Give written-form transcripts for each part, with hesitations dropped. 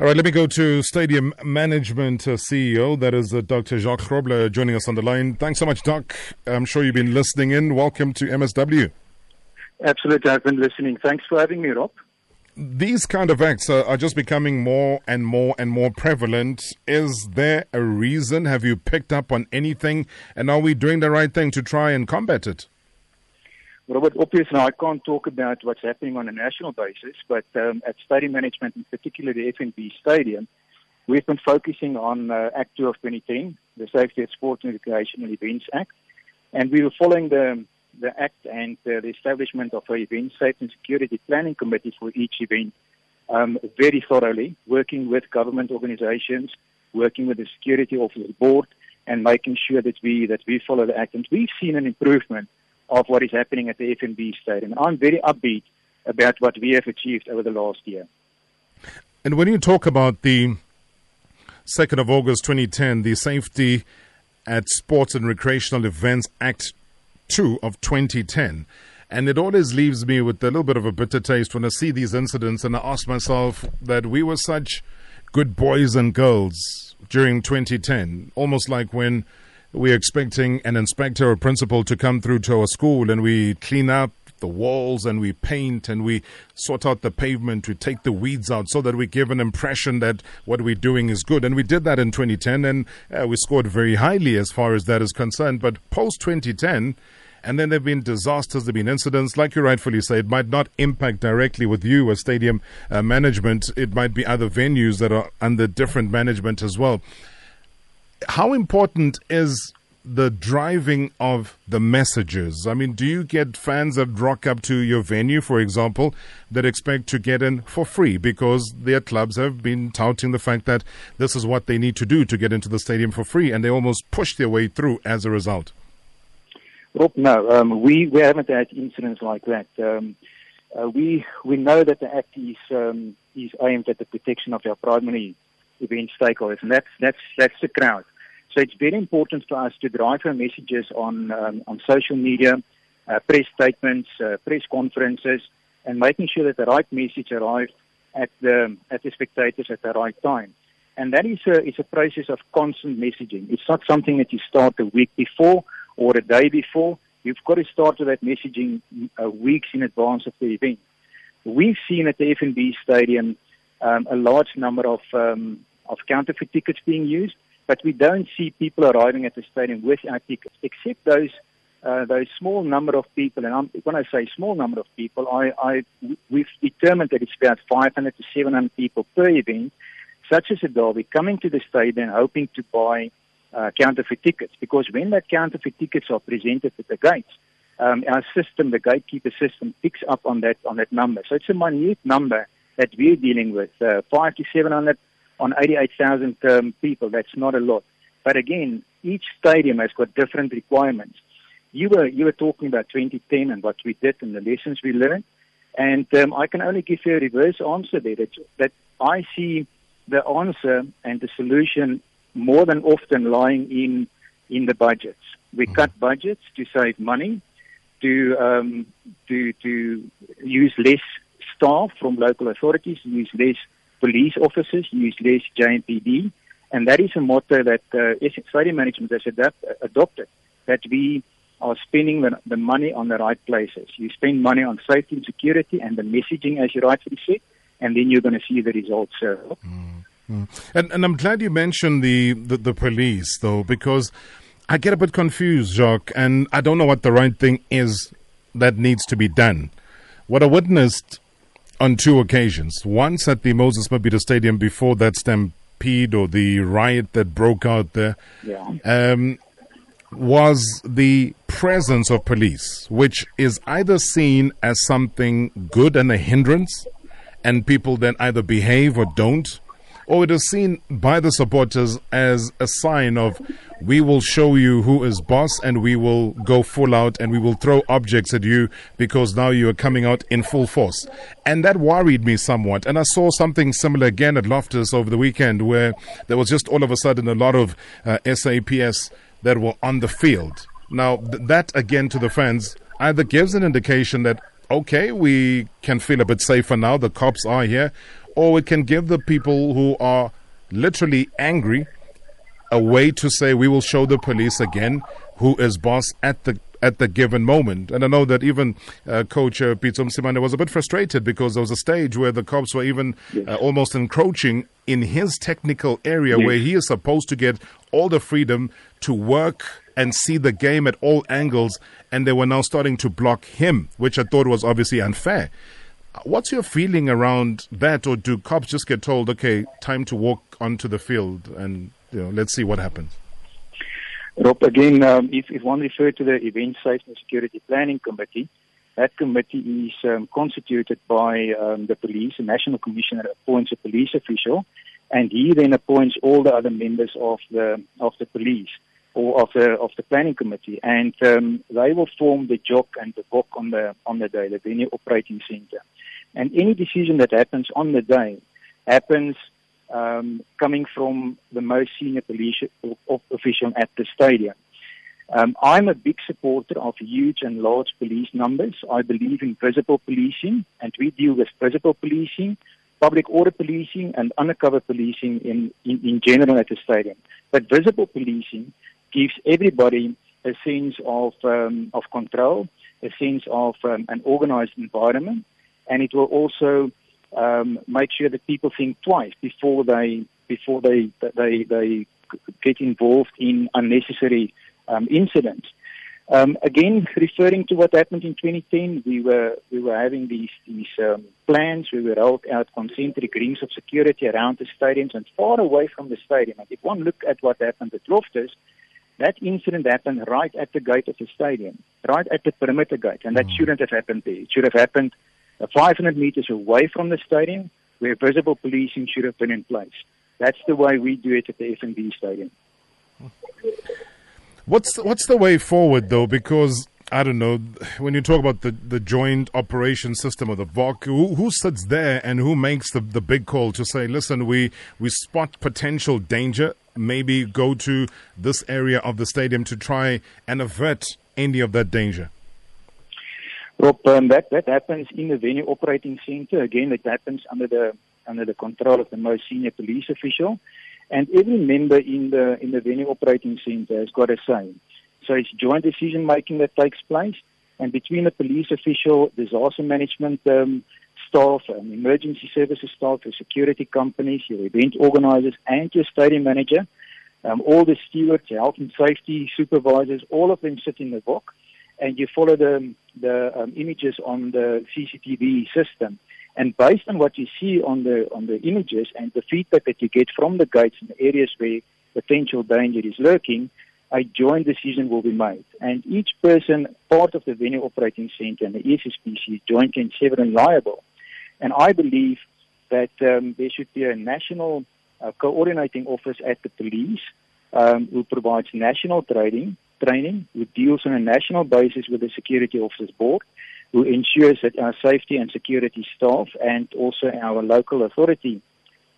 All right, let me go to Stadium Management CEO, that is Dr. Jacques Grobbelaar, joining us on the line. Thanks so much, Doc. I'm sure you've been listening in. Welcome to MSW. Absolutely, I've been listening. Thanks for having me, Rob. These kind of acts are just becoming more and more prevalent. Is there a reason? Have you picked up on anything? And are we doing the right thing to try and combat it? Robert, obviously I can't talk about what's happening on a national basis, but at Stadium Management, in particular the FNB Stadium, we've been focusing on Act 2 of 2010, the Safety at Sport and Recreational Events Act, and we were following the Act and the establishment of an Event Safety and Security Planning Committee for each event very thoroughly, working with government organizations, working with the Security Officers Board, and making sure that we follow the Act. And we've seen an improvement of what is happening at the FNB Stadium. I'm very upbeat about what we have achieved over the last year. And when you talk about the 2nd of August 2010, the Safety at Sports and Recreational Events Act 2 of 2010, and it always leaves me with a little bit of a bitter taste when I see these incidents and I ask myself that we were such good boys and girls during 2010, almost like when we're expecting an inspector or principal to come through to our school and we clean up the walls and we paint and we sort out the pavement, we take the weeds out so that we give an impression that what we're doing is good. And we did that in 2010 and we scored very highly as far as that is concerned. But post-2010, and then there have been disasters, there have been incidents, like you rightfully say, it might not impact directly with you as stadium management. It might be other venues that are under different management as well. How important is the driving of the messages? I mean, do you get fans that rock up to your venue, for example, that expect to get in for free because their clubs have been touting the fact that this is what they need to do to get into the stadium for free, and they almost push their way through as a result? Rob, no. We haven't had incidents like that. We know that the Act is aimed at the protection of our primary event stakeholders, and that's the crowd. So it's very important for us to drive our messages on social media, press statements, press conferences, and making sure that the right message arrives at the spectators at the right time. And that is a process of constant messaging. It's not something that you start a week before or a day before. You've got to start with that messaging weeks in advance of the event. We've seen at the FNB Stadium a large number of counterfeit tickets being used, but we don't see people arriving at the stadium with our tickets, except those small number of people. And when I say small number of people, we've determined that it's about 500 to 700 people per event, such as a derby, coming to the stadium hoping to buy counterfeit tickets. Because when that counterfeit tickets are presented at the gates, our system, the gatekeeper system, picks up on that number. So it's a minute number that we're dealing with, 5 to 700 on 88,000 people. That's not a lot. But again, each stadium has got different requirements. You were talking about 2010 and what we did and the lessons we learned. And I can only give you a reverse answer there, that I see the answer and the solution more than often lying in the budgets. We cut budgets to save money, to use less staff from local authorities, use less police officers, use less JMPD, and that is a motto that stadium management has adopted, that we are spending the money on the right places. You spend money on safety and security and the messaging, as you rightfully said, and then you're going to see the results. And I'm glad you mentioned the police, though, because I get a bit confused, Jacques, and I don't know what the right thing is that needs to be done. What I witnessed on two occasions, once at the Moses Mabhida Stadium before that stampede or the riot that broke out there, was the presence of police, which is either seen as something good and a hindrance, and people then either behave or don't, or it is seen by the supporters as a sign of, we will show you who is boss and we will go full out and we will throw objects at you because now you are coming out in full force. And that worried me somewhat. And I saw something similar again at Loftus over the weekend, where there was just all of a sudden a lot of SAPS that were on the field. Now, that again to the fans either gives an indication that, okay, we can feel a bit safer now, the cops are here, or it can give the people who are literally angry a way to say, we will show the police again who is boss at the given moment. And I know that even Coach Pitso Msimane was a bit frustrated because there was a stage where the cops were even almost encroaching in his technical area where he is supposed to get all the freedom to work and see the game at all angles, and they were now starting to block him, which I thought was obviously unfair. What's your feeling around that, or do cops just get told, okay, time to walk onto the field and let's see what happens? Rob, again, if one referred to the Event Safety and Security Planning Committee, that committee is constituted by the police. The National Commissioner appoints a police official, and he then appoints all the other members of the police or of the planning committee, and they will form the JOC and the GOC on the day, the venue operating centre. And any decision that happens on the day happens coming from the most senior police official at the stadium. I'm a big supporter of huge and large police numbers. I believe in visible policing, and we deal with visible policing, public order policing, and undercover policing in general at the stadium. But visible policing gives everybody a sense of control, a sense of an organized environment, and it will also make sure that people think twice before they get involved in unnecessary incidents. Again, referring to what happened in 2010, we were having these plans. We were rolled out concentric rings of security around the stadiums and far away from the stadium. And if one look at what happened at Loftus, that incident happened right at the gate of the stadium, right at the perimeter gate, and that shouldn't have happened there. It should have happened 500 meters away from the stadium, where visible policing should have been in place. That's the way we do it at the FNB Stadium. What's the way forward, though? Because, I don't know, when you talk about the joint operation system of the VOC, who sits there and who makes the big call to say, listen, we spot potential danger, maybe go to this area of the stadium to try and avert any of that danger? Rob, that happens in the venue operating centre. Again, it happens under the control of the most senior police official, and every member in the venue operating centre has got a say. So it's joint decision making that takes place, and between the police official, disaster management staff, emergency services staff, your security companies, your event organisers, and your stadium manager, all the stewards, health and safety supervisors, all of them sit in the VOC. And you follow the images on the CCTV system, and based on what you see on the images and the feedback that you get from the gates and the areas where potential danger is lurking, a joint decision will be made. And each person, part of the venue operating centre and the ESSPC, is jointly and severally liable. And I believe that there should be a national coordinating office at the police who provides national training, who deals on a national basis with the Security Officers Board, who ensures that our safety and security staff and also our local authority,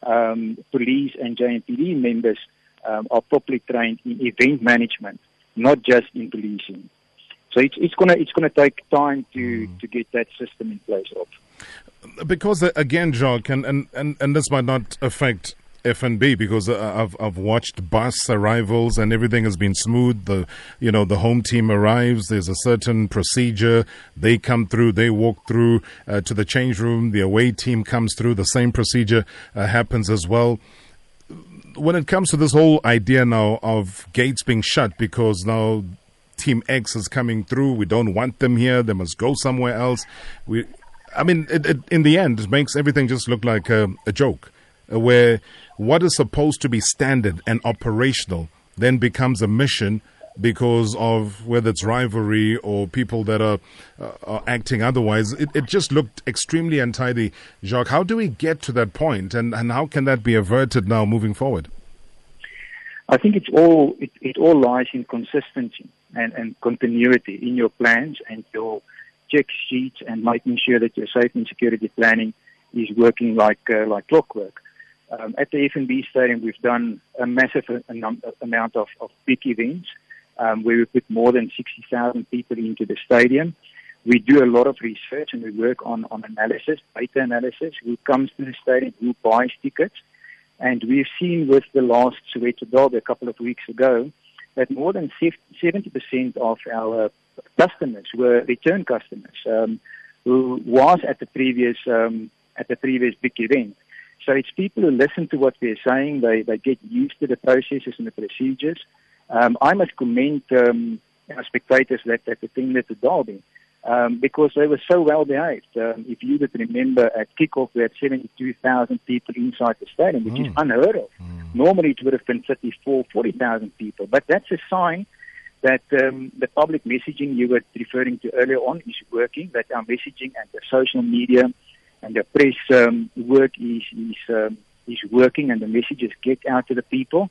police and JMPD members are properly trained in event management, not just in policing. So it's gonna take time to get that system in place, Rob. Because again, Jacques, and this might not affect FNB, because I've watched bus arrivals and everything has been smooth. The home team arrives. There's a certain procedure. They come through. They walk through to the change room. The away team comes through. The same procedure happens as well. When it comes to this whole idea now of gates being shut because now Team X is coming through, we don't want them here. They must go somewhere else. It in the end, it makes everything just look like a joke, where what is supposed to be standard and operational then becomes a mission because of whether it's rivalry or people that are acting otherwise. It just looked extremely untidy. Jacques, how do we get to that point, and how can that be averted now moving forward? I think it all lies in consistency and continuity in your plans and your check sheets, and making sure that your safety and security planning is working like clockwork. At the FNB Stadium, we've done a massive amount of big events where we put more than 60,000 people into the stadium. We do a lot of research and we work on analysis, data analysis, who comes to the stadium, who buys tickets. And we've seen with the last Soweto Derby a couple of weeks ago that more than 70% of our customers were return customers who was at the previous big event. So it's people who listen to what we're saying. They get used to the processes and the procedures. I must commend our spectators that attended the derby because they were so well behaved. If you would remember at kickoff, we had 72,000 people inside the stadium, which is unheard of. Normally it would have been 40,000 people. But that's a sign that the public messaging you were referring to earlier on is working, that our messaging and the social media and the press work is working and the messages get out to the people.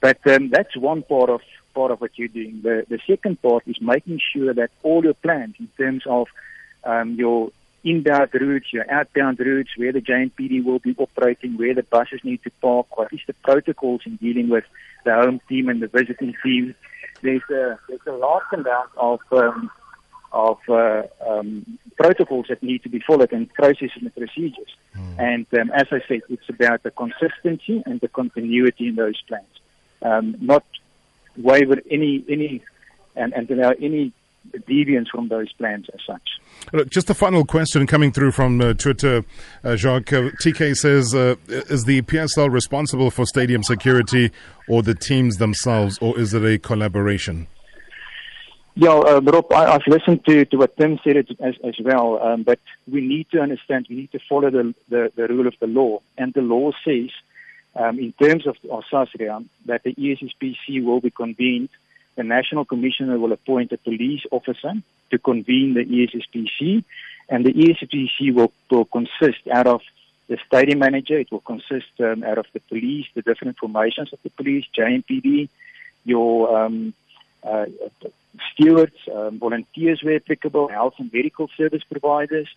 But that's one part of what you're doing. The second part is making sure that all your plans in terms of your inbound routes, your outbound routes, where the JMPD will be operating, where the buses need to park, what is the protocols in dealing with the home team and the visiting team. There's a large amount of protocols that need to be followed and processes and procedures. And as I said, it's about the consistency and the continuity in those plans. Not waver any and allow any deviance from those plans as such. Look, just a final question coming through from Twitter, Jacques. TK says, is the PSL responsible for stadium security or the teams themselves, or is it a collaboration? Yeah, Rob, I've listened to what Tim said as well, but we need to understand, we need to follow the rule of the law. And the law says, in terms of SASREA, that the ESSPC will be convened. The National Commissioner will appoint a police officer to convene the ESSPC, and the ESSPC will consist out of the stadium manager. It will consist out of the police, the different formations of the police, JMPD, your stewards, volunteers where applicable, health and medical service providers,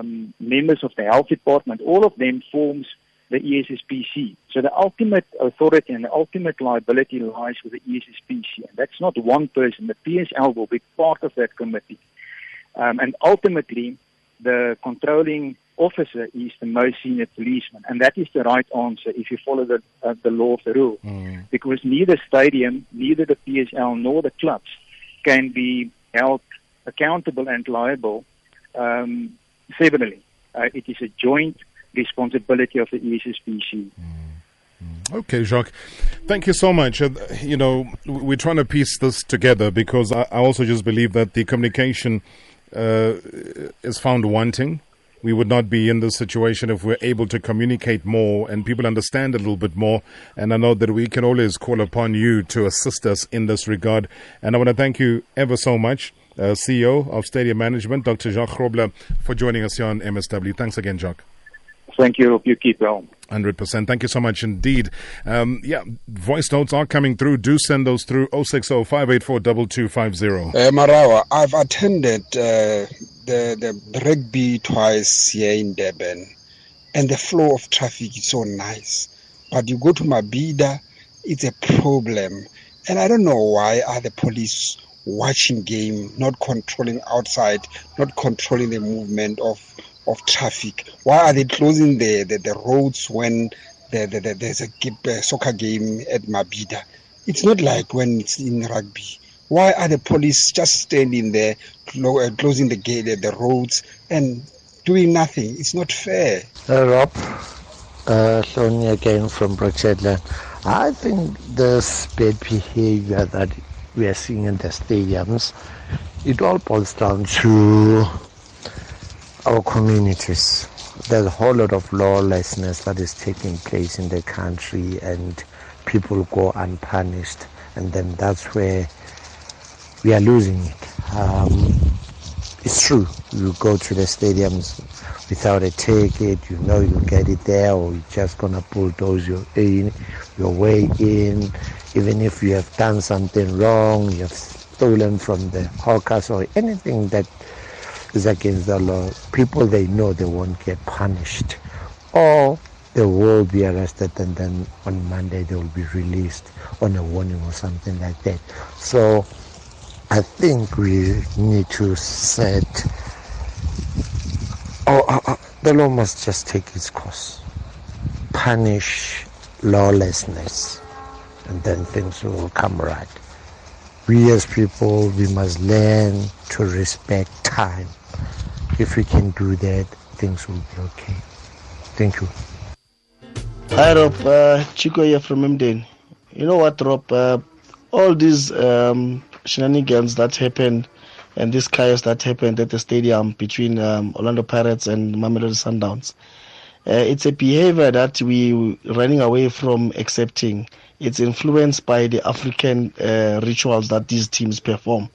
members of the health department. All of them forms the ESSPC. So the ultimate authority and the ultimate liability lies with the ESSPC. And that's not one person. The PSL will be part of that committee. And ultimately, the controlling officer is the most senior policeman. And that is the right answer if you follow the law of the rule. Because neither stadium, neither the PSL nor the clubs can be held accountable and liable severally. It is a joint responsibility of the ESSPC. Okay, Jacques, thank you so much. You know, we're trying to piece this together because I also just believe that the communication is found wanting. We would not be in this situation if we're able to communicate more and people understand a little bit more. And I know that we can always call upon you to assist us in this regard. And I want to thank you ever so much, CEO of Stadium Management, Dr. Jacques Grobbelaar, for joining us here on MSW. Thanks again, Jacques. Thank you. Hope you keep going. 100%. Thank you so much indeed. Yeah, voice notes are coming through. Do send those through 0605842250. Marawa, I've attended the rugby twice here in Durban, and the flow of traffic is so nice. But you go to Mabhida, it's a problem. And I don't know why are the police watching game, not controlling outside, not controlling the movement of traffic. Why are they closing the roads when there's a soccer game at Mabhida? It's not like when it's in rugby. Why are the police just standing there, closing the gate, the roads, and doing nothing? It's not fair. Rob, Lonnie again from Brooksheadland. I think this bad behavior that we are seeing in the stadiums, it all boils down to our communities. There's a whole lot of lawlessness that is taking place in the country, and people go unpunished, and then that's where we are losing it. It's true, you go to the stadiums without a ticket, you know you get it there, or you're just gonna bulldoze your way in. Even if you have done something wrong, you have stolen from the hawkers or anything that is against the law, people, they know they won't get punished, or they will be arrested and then on Monday they will be released on a warning or something like that. So I think we need to set... the law must just take its course. Punish lawlessness, and then things will come right. We as people, we must learn to respect time. If we can do that, things will be okay. Thank you. Hi Rob, Chico here from Mden. You know what Rob, all these shenanigans that happened and this chaos that happened at the stadium between Orlando Pirates and Mamelodi Sundowns, it's a behavior that we're running away from accepting. It's influenced by the African rituals that these teams perform.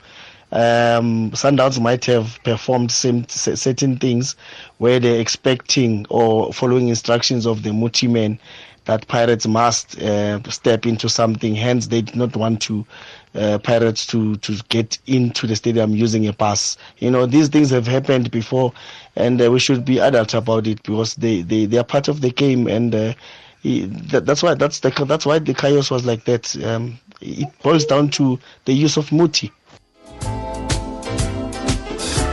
Sundowns might have performed certain things where they're expecting or following instructions of the Muti men that Pirates must step into something. Hence, they did not want to Pirates to get into the stadium using a pass. You know, these things have happened before, and we should be adult about it because they are part of the game, and that's why the chaos was like that. It boils down to the use of Muti.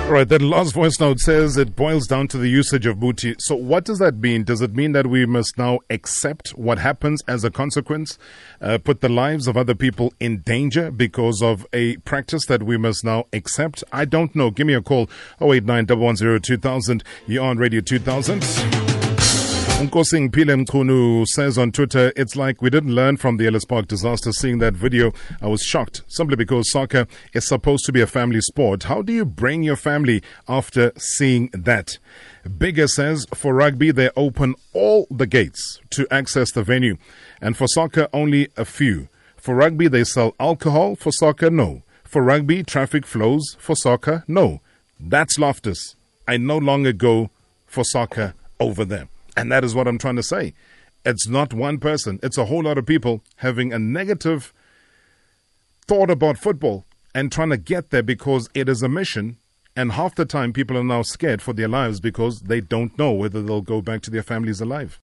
Right, that last voice note says it boils down to the usage of Muti. So what does that mean? Does it mean that we must now accept what happens as a consequence, put the lives of other people in danger because of a practice that we must now accept? I don't know. Give me a call, 089-110-2000. You're on Radio 2000. Nkosing Pile Mkunu says on Twitter, it's like we didn't learn from the Ellis Park disaster. Seeing that video, I was shocked, simply because soccer is supposed to be a family sport. How do you bring your family after seeing that? Bigger says, for rugby, they open all the gates to access the venue. And for soccer, only a few. For rugby, they sell alcohol. For soccer, no. For rugby, traffic flows. For soccer, no. That's Loftus. I no longer go for soccer over there. And that is what I'm trying to say. It's not one person. It's a whole lot of people having a negative thought about football and trying to get there because it is a mission. And half the time people are now scared for their lives because they don't know whether they'll go back to their families alive.